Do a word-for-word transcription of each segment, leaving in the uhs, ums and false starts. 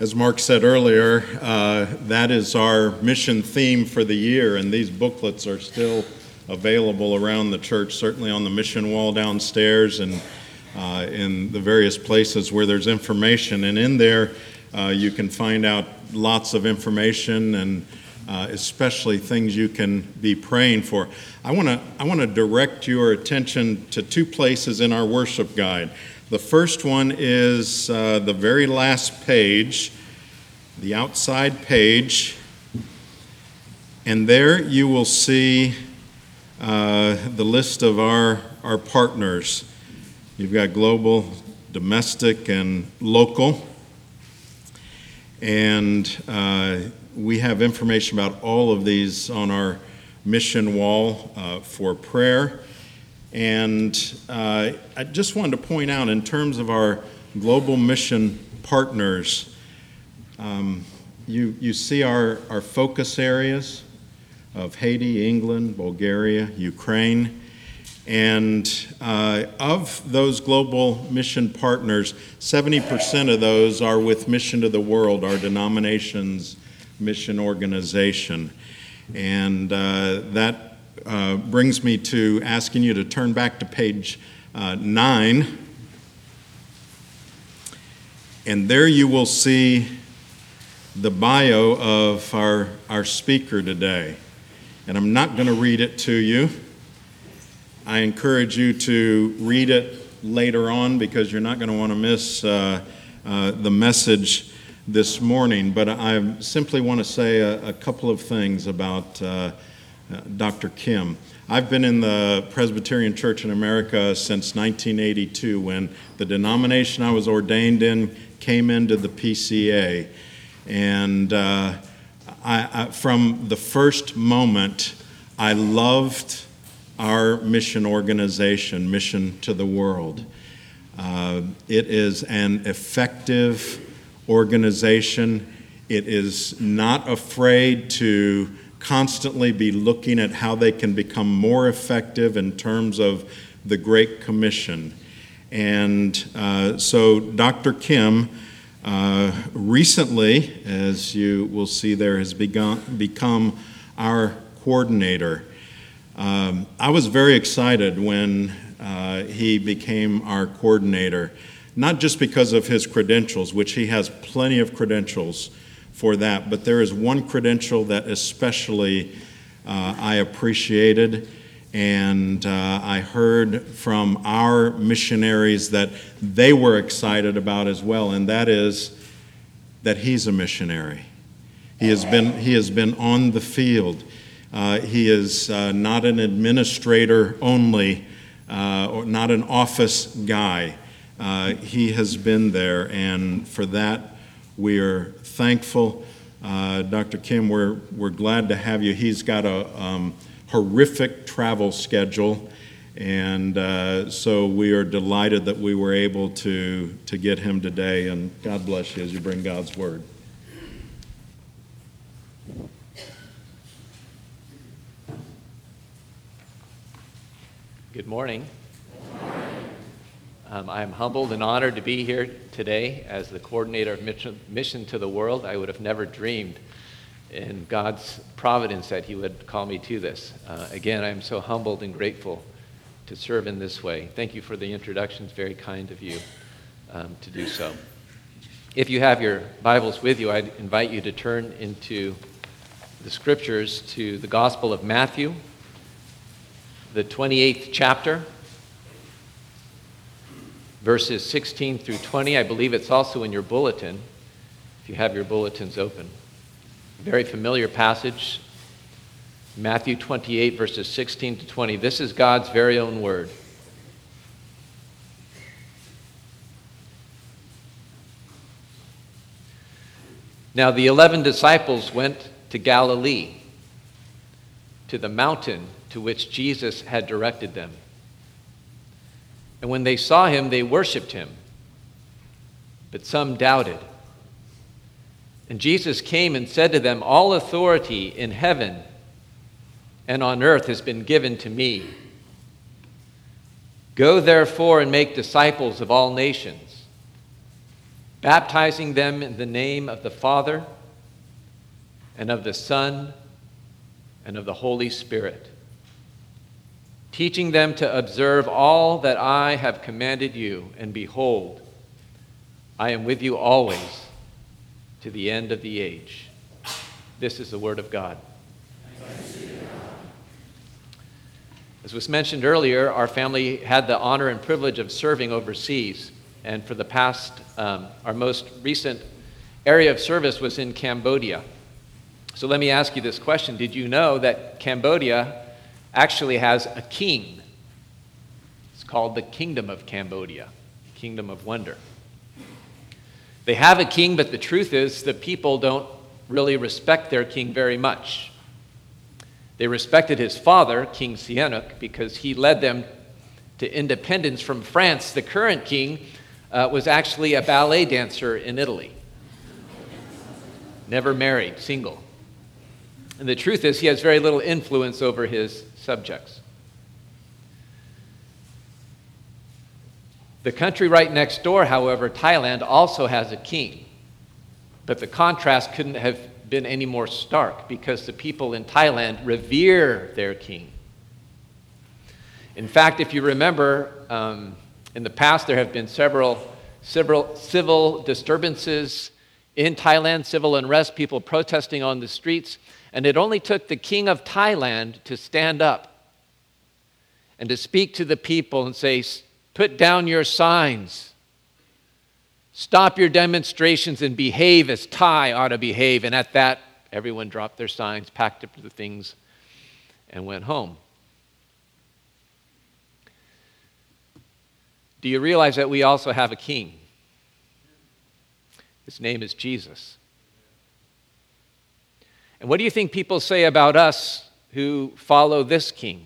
As Mark said earlier, uh, that is our mission theme for the year, and these booklets are still available around the church, certainly on the mission wall downstairs and uh, in the various places where there's information. And in there, uh, you can find out lots of information and uh, especially things you can be praying for. I want to I want to direct your attention to two places in our worship guide. The first one is uh, the very last page, the outside page, and there you will see uh, the list of our, our partners. You've got global, domestic, and local, and uh, we have information about all of these on our mission wall uh, for prayer. And uh, I just wanted to point out, in terms of our global mission partners, um, you you see our, our focus areas of Haiti, England, Bulgaria, Ukraine. And uh, of those global mission partners, seventy percent of those are with Mission to the World, our denomination's mission organization. And uh, that Uh, brings me to asking you to turn back to page uh, nine, and there you will see the bio of our our speaker today. And I'm not going to read it to you. I encourage you to read it later on, because you're not going to want to miss uh, uh, the message this morning. But I simply want to say a, a couple of things about uh, Uh, Doctor Kim. I've been in the Presbyterian Church in America since nineteen eighty-two, when the denomination I was ordained in came into the P C A. And uh, I, I, from the first moment, I loved our mission organization, Mission to the World. Uh, it is an effective organization. It is not afraid to constantly be looking at how they can become more effective in terms of the Great Commission. And uh, so Doctor Kim uh, recently, as you will see there, has begun, become our coordinator. Um, I was very excited when uh, he became our coordinator, not just because of his credentials, which he has plenty of credentials for that, but there is one credential that especially uh, I appreciated, and uh, I heard from our missionaries that they were excited about as well, and that is that he's a missionary. He has been he has been on the field. Uh, he is uh, not an administrator only, uh, or not an office guy. Uh, he has been there, and for that we are thankful. Uh, Doctor Kim, we're we're glad to have you. He's got a um, horrific travel schedule, and uh, so we are delighted that we were able to to get him today, and God bless you as you bring God's word. Good morning. Um, I'm humbled and honored to be here today as the coordinator of Mission, Mission to the World. I would have never dreamed in God's providence that he would call me to this. Uh, again, I'm so humbled and grateful to serve in this way. Thank you for the introduction. It's very kind of you um, to do so. If you have your Bibles with you, I'd invite you to turn into the scriptures to the Gospel of Matthew, the twenty-eighth chapter. Verses sixteen through twenty, I believe it's also in your bulletin, if you have your bulletins open. Very familiar passage, Matthew twenty-eight, verses sixteen to twenty. This is God's very own word. Now the eleven disciples went to Galilee, to the mountain to which Jesus had directed them. And when they saw him, they worshiped him, but some doubted. And Jesus came and said to them, "All authority in heaven and on earth has been given to me. Go therefore and make disciples of all nations, baptizing them in the name of the Father and of the Son and of the Holy Spirit, teaching them to observe all that I have commanded you, and behold, I am with you always to the end of the age. This is the word of God. As was mentioned earlier, our family had the honor and privilege of serving overseas. And for the past, um, our most recent area of service was in Cambodia. So let me ask you this question. Did you know that Cambodia actually has a king? It's called the Kingdom of Cambodia, Kingdom of Wonder. They have a king, but the truth is the people don't really respect their king very much. They respected his father, King Sihanouk, because he led them to independence from France. The current king uh, was actually a ballet dancer in Italy. Never married, single. And the truth is he has very little influence over his subjects. The country right next door, however, Thailand, also has a king. But the contrast couldn't have been any more stark, because the people in Thailand revere their king. In fact, if you remember, um, in the past there have been several, several civil disturbances in Thailand, civil unrest, people protesting on the streets, and it only took the king of Thailand to stand up and to speak to the people and say, put down your signs. Stop your demonstrations and behave as Thai ought to behave. And at that, everyone dropped their signs, packed up the things, and went home. Do you realize that we also have a king? His name is Jesus. And what do you think people say about us who follow this king?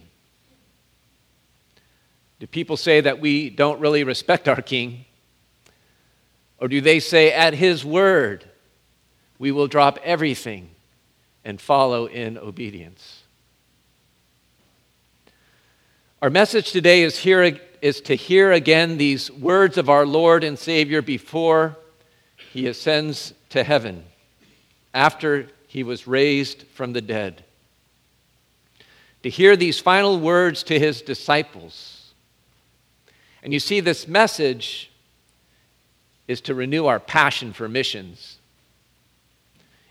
Do people say that we don't really respect our king? Or do they say, at his word, we will drop everything and follow in obedience? Our message today is, here, is to hear again these words of our Lord and Savior before he ascends to heaven, after he was raised from the dead. To hear these final words to his disciples. And you see, this message is to renew our passion for missions.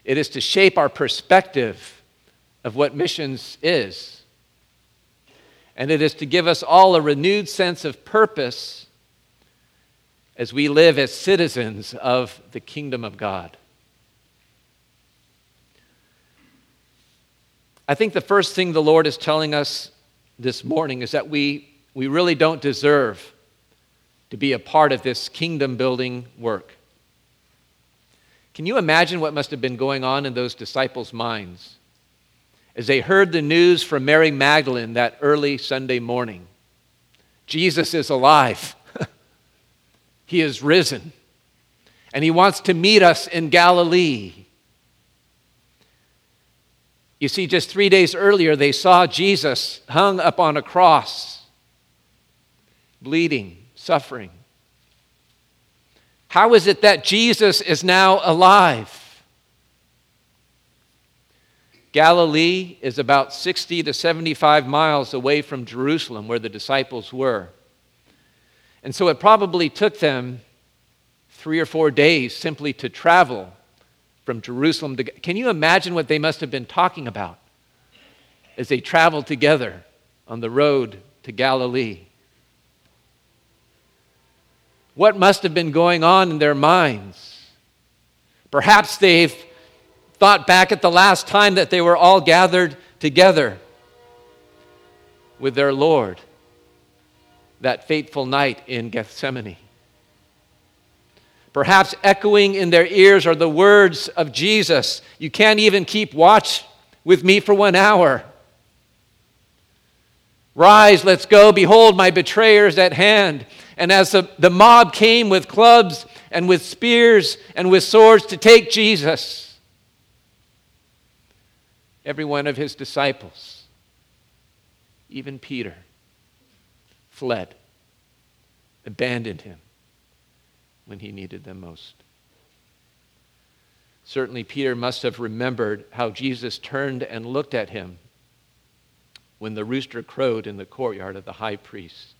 It is to shape our perspective of what missions is. And it is to give us all a renewed sense of purpose as we live as citizens of the kingdom of God. I think the first thing the Lord is telling us this morning is that we, we really don't deserve to be a part of this kingdom-building work. Can you imagine what must have been going on in those disciples' minds as they heard the news from Mary Magdalene that early Sunday morning? Jesus is alive. He is risen. And he wants to meet us in Galilee. You see, just three days earlier, they saw Jesus hung up on a cross, bleeding, suffering. How is it that Jesus is now alive? Galilee is about sixty to seventy-five miles away from Jerusalem, where the disciples were. And so it probably took them three or four days simply to travel from Jerusalem to. Can you imagine what they must have been talking about as they traveled together on the road to Galilee? What must have been going on in their minds? Perhaps they've thought back at the last time that they were all gathered together with their Lord, that fateful night in Gethsemane. Perhaps echoing in their ears are the words of Jesus, "You can't even keep watch with me for one hour. Rise, let's go. Behold, my betrayer is at hand." And as the, the mob came with clubs and with spears and with swords to take Jesus, every one of his disciples, even Peter, fled, abandoned him when he needed them most. Certainly Peter must have remembered how Jesus turned and looked at him when the rooster crowed in the courtyard of the high priest.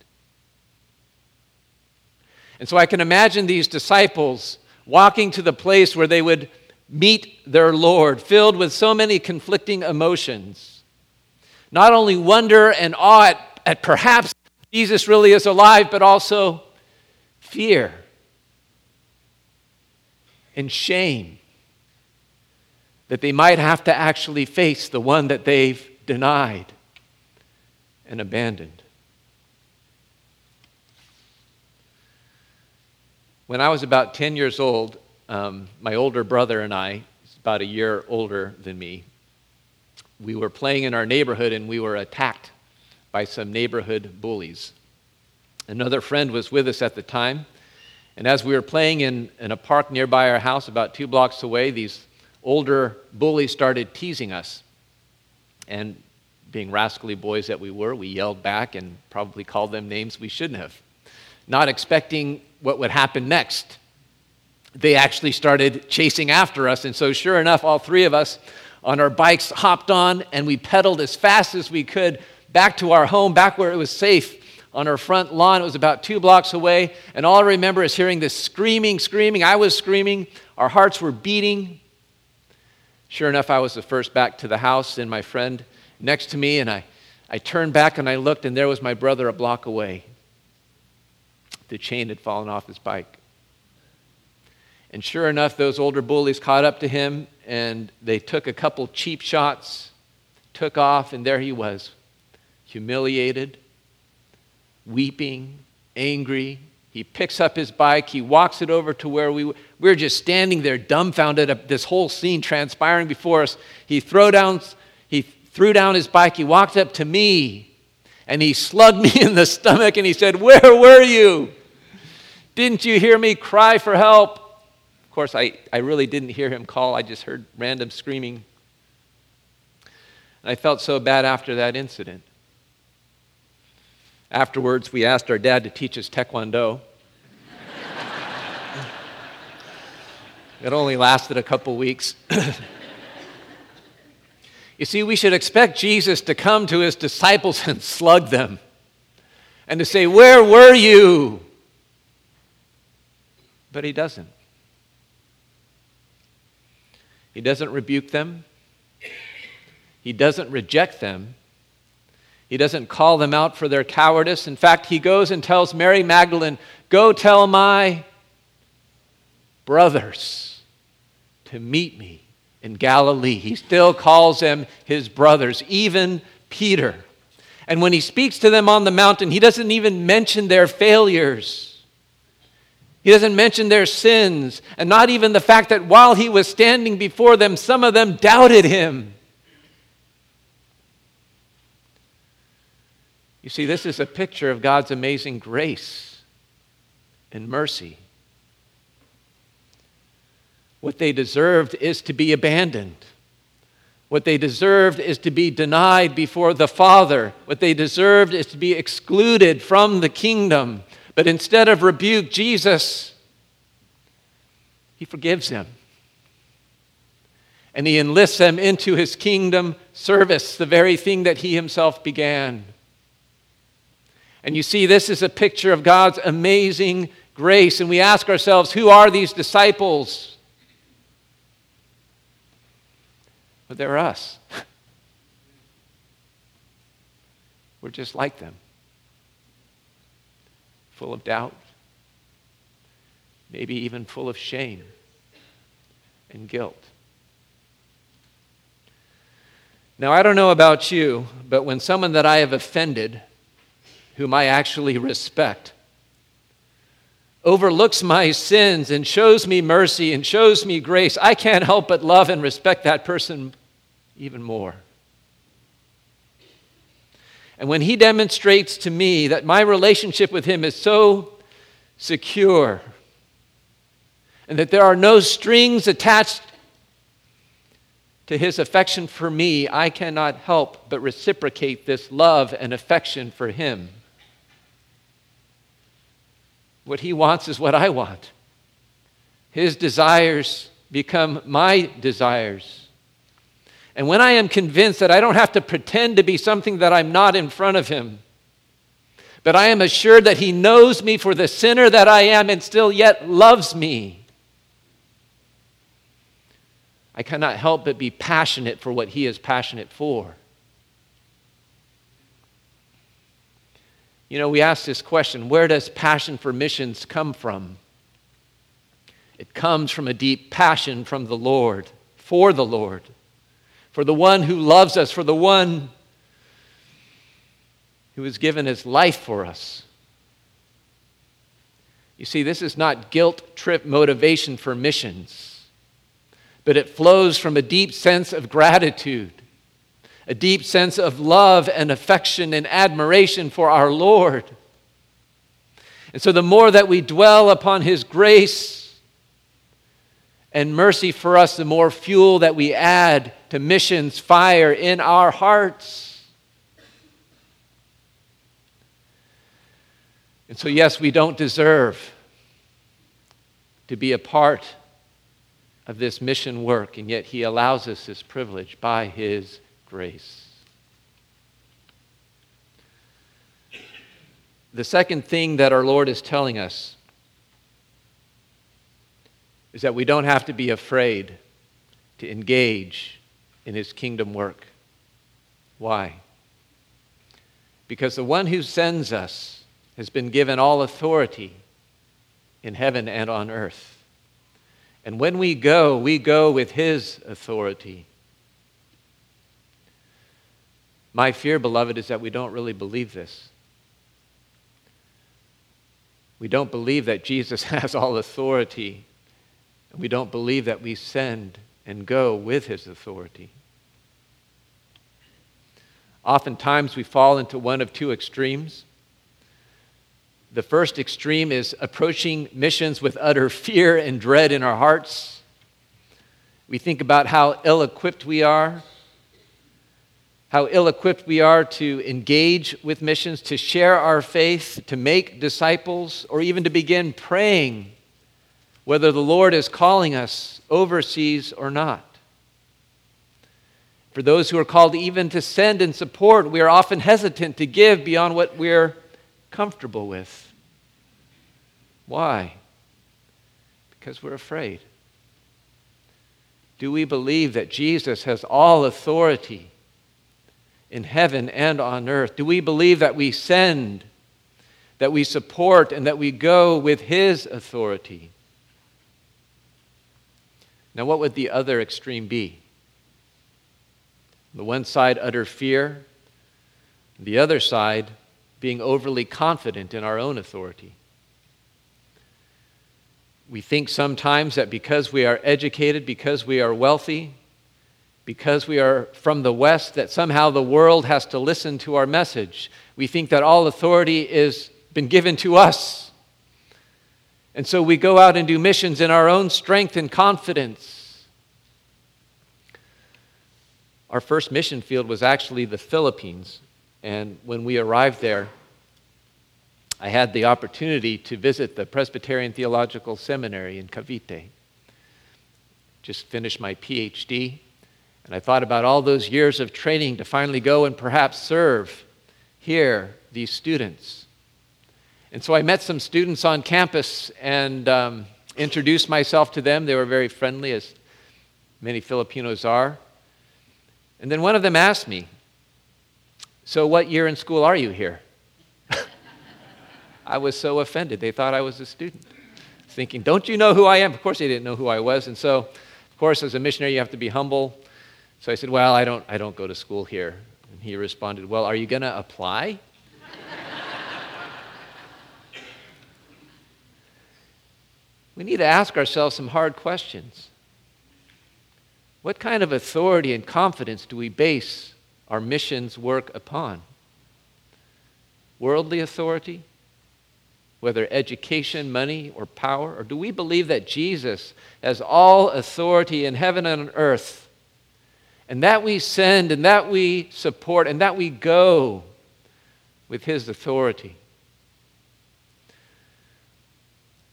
And so I can imagine these disciples walking to the place where they would meet their Lord, filled with so many conflicting emotions. Not only wonder and awe at, at perhaps Jesus really is alive, but also fear and shame that they might have to actually face the one that they've denied and abandoned. When I was about ten years old, um, my older brother and I, he's about a year older than me, we were playing in our neighborhood and we were attacked by some neighborhood bullies. Another friend was with us at the time, and as we were playing in, in a park nearby our house, about two blocks away, these older bullies started teasing us. And being rascally boys that we were, we yelled back and probably called them names we shouldn't have, not expecting what would happen next. They actually started chasing after us, and so sure enough, all three of us on our bikes hopped on, and we pedaled as fast as we could back to our home, back where it was safe, on our front lawn. It was about two blocks away, and all I remember is hearing this screaming, screaming. I was screaming. Our hearts were beating. Sure enough, I was the first back to the house, and my friend next to me, and I, I turned back and I looked, and there was my brother a block away. The chain had fallen off his bike. And sure enough, those older bullies caught up to him, and they took a couple cheap shots, took off, and there he was, humiliated, weeping, angry. He picks up his bike. He walks it over to where we were. We were just standing there dumbfounded at this whole scene transpiring before us. He threw down, he threw down his bike. He walked up to me, and he slugged me in the stomach, and he said, "Where were you? Didn't you hear me cry for help?" Of course, I, I really didn't hear him call. I just heard random screaming. And I felt so bad after that incident. Afterwards, we asked our dad to teach us Taekwondo. It only lasted a couple weeks. You see, we should expect Jesus to come to his disciples and slug them and to say, "Where were you?" But he doesn't. He doesn't rebuke them. He doesn't reject them. He doesn't call them out for their cowardice. In fact, he goes and tells Mary Magdalene, "Go tell my brothers to meet me in Galilee." He still calls them his brothers, even Peter. And when he speaks to them on the mountain, he doesn't even mention their failures. He doesn't mention their sins, and not even the fact that while he was standing before them, some of them doubted him. You see, this is a picture of God's amazing grace and mercy. What they deserved is to be abandoned. What they deserved is to be denied before the Father. What they deserved is to be excluded from the kingdom. But instead of rebuke, Jesus, he forgives them. And he enlists them into his kingdom service, the very thing that he himself began. And you see, this is a picture of God's amazing grace. And we ask ourselves, who are these disciples? But they're us. We're just like them. Full of doubt, maybe even full of shame and guilt. Now, I don't know about you, but when someone that I have offended, whom I actually respect, overlooks my sins and shows me mercy and shows me grace, I can't help but love and respect that person even more. And when he demonstrates to me that my relationship with him is so secure and that there are no strings attached to his affection for me, I cannot help but reciprocate this love and affection for him. What he wants is what I want. His desires become my desires. And when I am convinced that I don't have to pretend to be something that I'm not in front of him, but I am assured that he knows me for the sinner that I am and still yet loves me, I cannot help but be passionate for what he is passionate for. You know, we ask this question, where does passion for missions come from? It comes from a deep passion from the Lord, for the Lord, for the one who loves us, for the one who has given his life for us. You see, this is not guilt-trip motivation for missions, but it flows from a deep sense of gratitude, a deep sense of love and affection and admiration for our Lord. And so the more that we dwell upon his grace and mercy for us, the more fuel that we add to missions fire in our hearts. And so, yes, we don't deserve to be a part of this mission work, and yet he allows us this privilege by his grace. The second thing that our Lord is telling us is that we don't have to be afraid to engage in his kingdom work. Why? Because the one who sends us has been given all authority in heaven and on earth. And when we go, we go with his authority. My fear, beloved, is that we don't really believe this. We don't believe that Jesus has all authority. And we don't believe that we send and go with his authority. Oftentimes we fall into one of two extremes. The first extreme is approaching missions with utter fear and dread in our hearts. We think about how ill-equipped we are, how ill-equipped we are to engage with missions, to share our faith, to make disciples, or even to begin praying whether the Lord is calling us overseas or not. For those who are called even to send and support, we are often hesitant to give beyond what we're comfortable with. Why? Because we're afraid. Do we believe that Jesus has all authority in heaven and on earth? Do we believe that we send, that we support, and that we go with his authority? Now, what would the other extreme be? On the one side, utter fear. The other side, being overly confident in our own authority. We think sometimes that because we are educated, because we are wealthy, because we are from the West, that somehow the world has to listen to our message. We think that all authority has been given to us. And so we go out and do missions in our own strength and confidence. Our first mission field was actually the Philippines. And when we arrived there, I had the opportunity to visit the Presbyterian Theological Seminary in Cavite. Just finished my P H D, and I thought about all those years of training to finally go and perhaps serve here these students. And so I met some students on campus and um, introduced myself to them. They were very friendly, as many Filipinos are. And then one of them asked me, "So what year in school are you here?" I was so offended. They thought I was a student, thinking, "Don't you know who I am?" Of course, they didn't know who I was. And so, of course, as a missionary, you have to be humble. So I said, well, I don't, I don't go to school here. And he responded, "Well, are you going to apply?" We need to ask ourselves some hard questions. What kind of authority and confidence do we base our missions work upon? Worldly authority, whether education, money, or power? Or do we believe that Jesus has all authority in heaven and on earth, and that we send, and that we support, and that we go with his authority?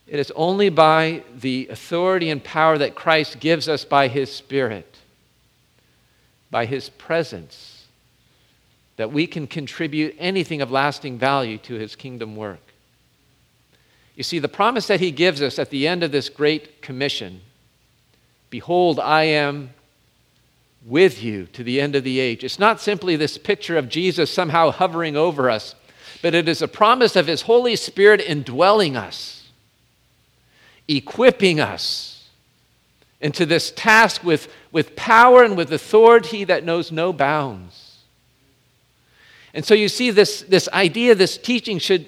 It is only by the authority and power that Christ gives us by His Spirit, by His presence, that we can contribute anything of lasting value to His kingdom work. You see, the promise that He gives us at the end of this great commission, behold, I am with you to the end of the age. It's not simply this picture of Jesus somehow hovering over us, but it is a promise of His Holy Spirit indwelling us, equipping us into this task with, with power and with authority that knows no bounds. And so you see, this, this idea, this teaching should,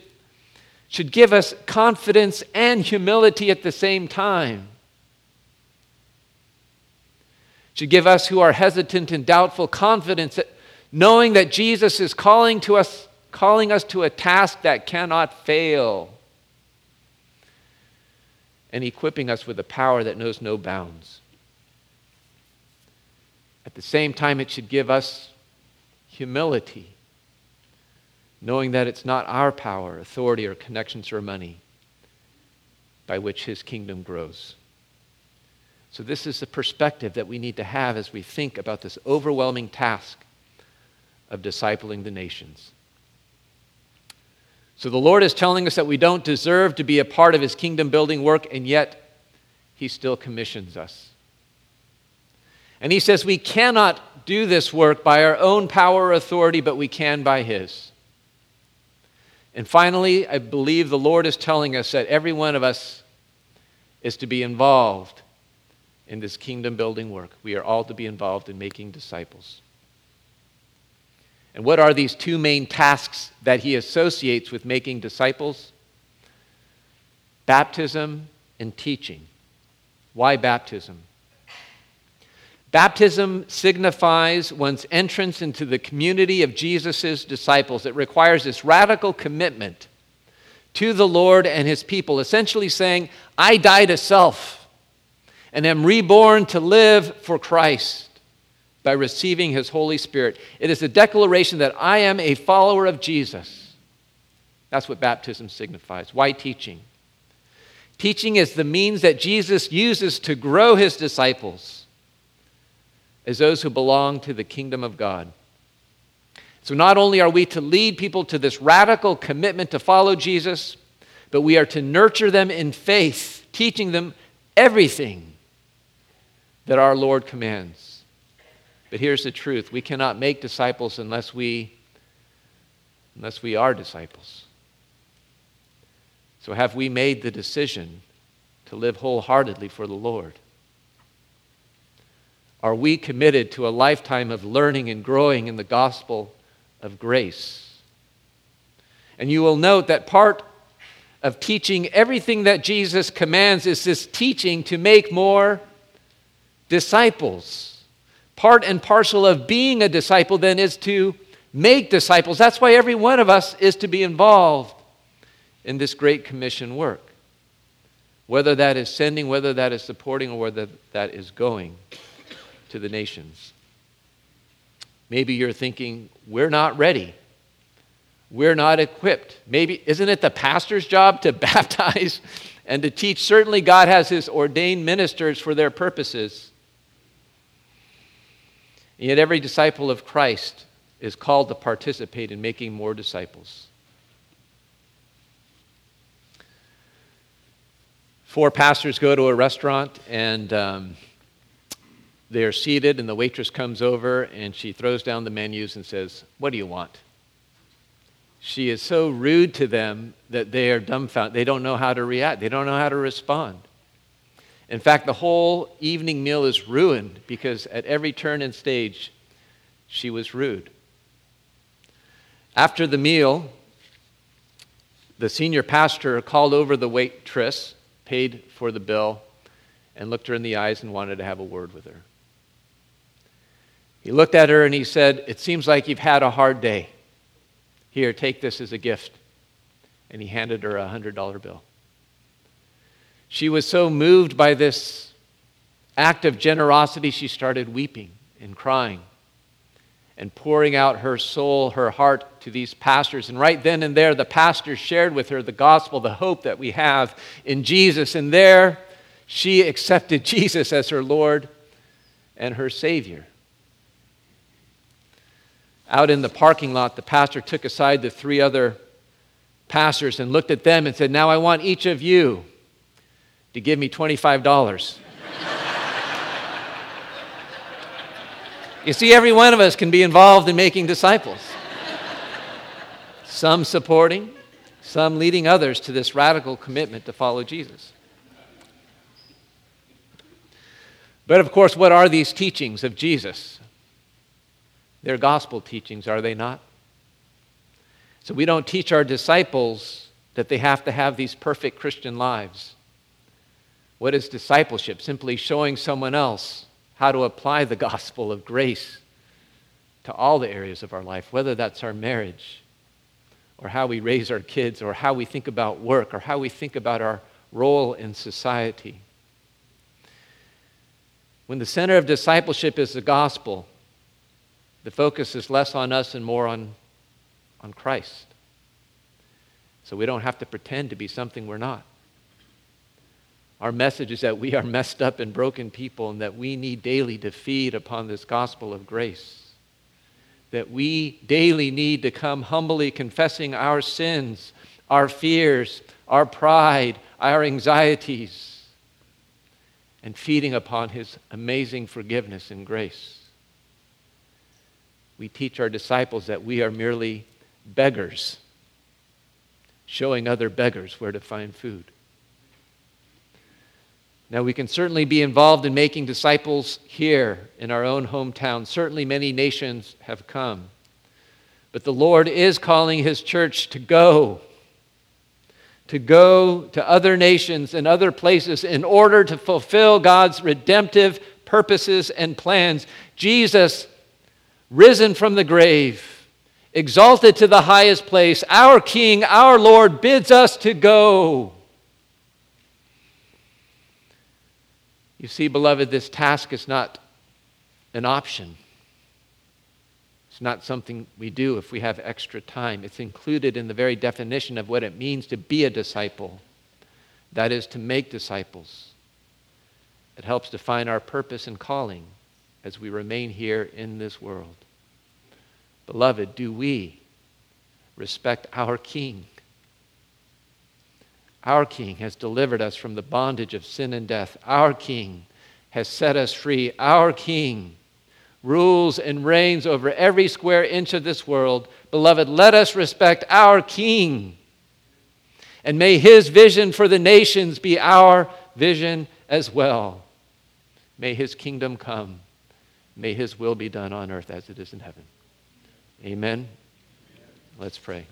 should give us confidence and humility at the same time. Should give us who are hesitant and doubtful confidence, that knowing that Jesus is calling to us, calling us to a task that cannot fail, and equipping us with a power that knows no bounds. At the same time, it should give us humility, knowing that it's not our power, authority, or connections or money by which His kingdom grows. So this is the perspective that we need to have as we think about this overwhelming task of discipling the nations. So the Lord is telling us that we don't deserve to be a part of His kingdom-building work, and yet He still commissions us. And He says we cannot do this work by our own power or authority, but we can by His. And finally, I believe the Lord is telling us that every one of us is to be involved in this kingdom-building work. We are all to be involved in making disciples. And what are these two main tasks that He associates with making disciples? Baptism and teaching. Why baptism? Baptism signifies one's entrance into the community of Jesus' disciples. It requires this radical commitment to the Lord and His people, essentially saying, I die to self and am reborn to live for Christ, by receiving His Holy Spirit. It is a declaration that I am a follower of Jesus. That's what baptism signifies. Why teaching? Teaching is the means that Jesus uses to grow His disciples as those who belong to the kingdom of God. So not only are we to lead people to this radical commitment to follow Jesus, but we are to nurture them in faith, teaching them everything that our Lord commands. But here's the truth. We cannot make disciples unless we, unless we are disciples. So have we made the decision to live wholeheartedly for the Lord? Are we committed to a lifetime of learning and growing in the gospel of grace? And you will note that part of teaching everything that Jesus commands is this teaching to make more disciples. Part and parcel of being a disciple, then, is to make disciples. That's why every one of us is to be involved in this Great Commission work, whether that is sending, whether that is supporting, or whether that is going to the nations. Maybe you're thinking, we're not ready. We're not equipped. Maybe, isn't it the pastor's job to baptize and to teach? Certainly God has His ordained ministers for their purposes. And yet every disciple of Christ is called to participate in making more disciples. Four pastors go to a restaurant, and um, they're seated, and the waitress comes over, and she throws down the menus and says, what do you want? She is so rude to them that they are dumbfounded. They don't know how to react. They don't know how to respond. In fact, the whole evening meal is ruined because at every turn and stage, she was rude. After the meal, the senior pastor called over the waitress, paid for the bill, and looked her in the eyes and wanted to have a word with her. He looked at her and he said, it seems like you've had a hard day. Here, take this as a gift. And he handed her a one hundred dollars bill. She was so moved by this act of generosity, she started weeping and crying. and pouring out her soul, her heart to these pastors. And right then and there, the pastor shared with her the gospel, the hope that we have in Jesus. And there, she accepted Jesus as her Lord and her Savior. Out in the parking lot, the pastor took aside the three other pastors and looked at them and said, "Now I want each of you to give me twenty-five dollars. You see, every one of us can be involved in making disciples. Some supporting, some leading others to this radical commitment to follow Jesus. But of course, what are these teachings of Jesus? They're gospel teachings, are they not? So we don't teach our disciples that they have to have these perfect Christian lives. What is discipleship? Simply showing someone else how to apply the gospel of grace to all the areas of our life, whether that's our marriage or how we raise our kids or how we think about work or how we think about our role in society. When the center of discipleship is the gospel, the focus is less on us and more on, on Christ. So we don't have to pretend to be something we're not. Our message is that we are messed up and broken people and that we need daily to feed upon this gospel of grace. That we daily need to come humbly confessing our sins, our fears, our pride, our anxieties, and feeding upon His amazing forgiveness and grace. We teach our disciples that we are merely beggars, showing other beggars where to find food. Now, we can certainly be involved in making disciples here in our own hometown. Certainly many nations have come. But the Lord is calling His church to go, to go to other nations and other places in order to fulfill God's redemptive purposes and plans. Jesus, risen from the grave, exalted to the highest place, our King, our Lord, bids us to go. You see, beloved, this task is not an option. It's not something we do if we have extra time. It's included in the very definition of what it means to be a disciple. That is, to make disciples. It helps define our purpose and calling as we remain here in this world. Beloved, do we respect our King? Our King has delivered us from the bondage of sin and death. Our King has set us free. Our King rules and reigns over every square inch of this world. Beloved, let us respect our King. And may His vision for the nations be our vision as well. May His kingdom come. May His will be done on earth as it is in heaven. Amen. Let's pray.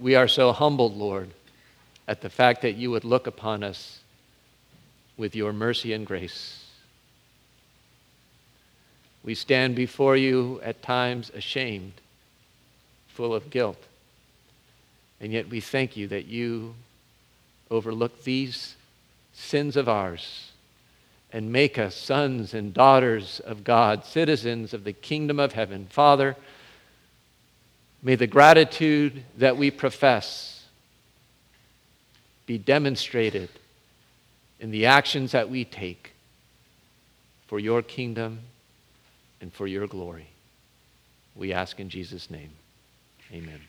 We are so humbled, Lord, at the fact that You would look upon us with Your mercy and grace. We stand before You at times ashamed, full of guilt, and yet we thank You that You overlook these sins of ours and make us sons and daughters of God, citizens of the kingdom of heaven. Father, may the gratitude that we profess be demonstrated in the actions that we take for Your kingdom and for Your glory. We ask in Jesus' name. Amen.